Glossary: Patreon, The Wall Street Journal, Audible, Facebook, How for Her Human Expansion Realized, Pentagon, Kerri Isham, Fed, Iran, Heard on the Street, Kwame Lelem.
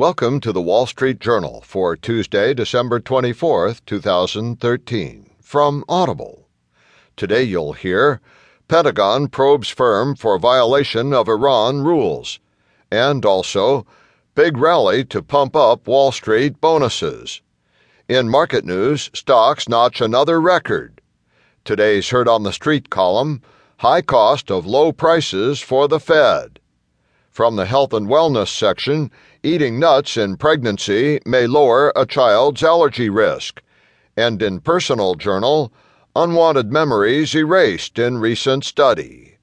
Welcome to The Wall Street Journal for Tuesday, December 24th, 2013, from Audible. Today you'll hear, Pentagon probes firm for violation of Iran rules, and also, big rally to pump up Wall Street bonuses. In market news, stocks notch another record. Today's Heard on the Street column, high cost of low prices for the Fed. From the health and wellness section, eating nuts in pregnancy may lower a child's allergy risk. And in personal journal, unwanted memories erased in recent study.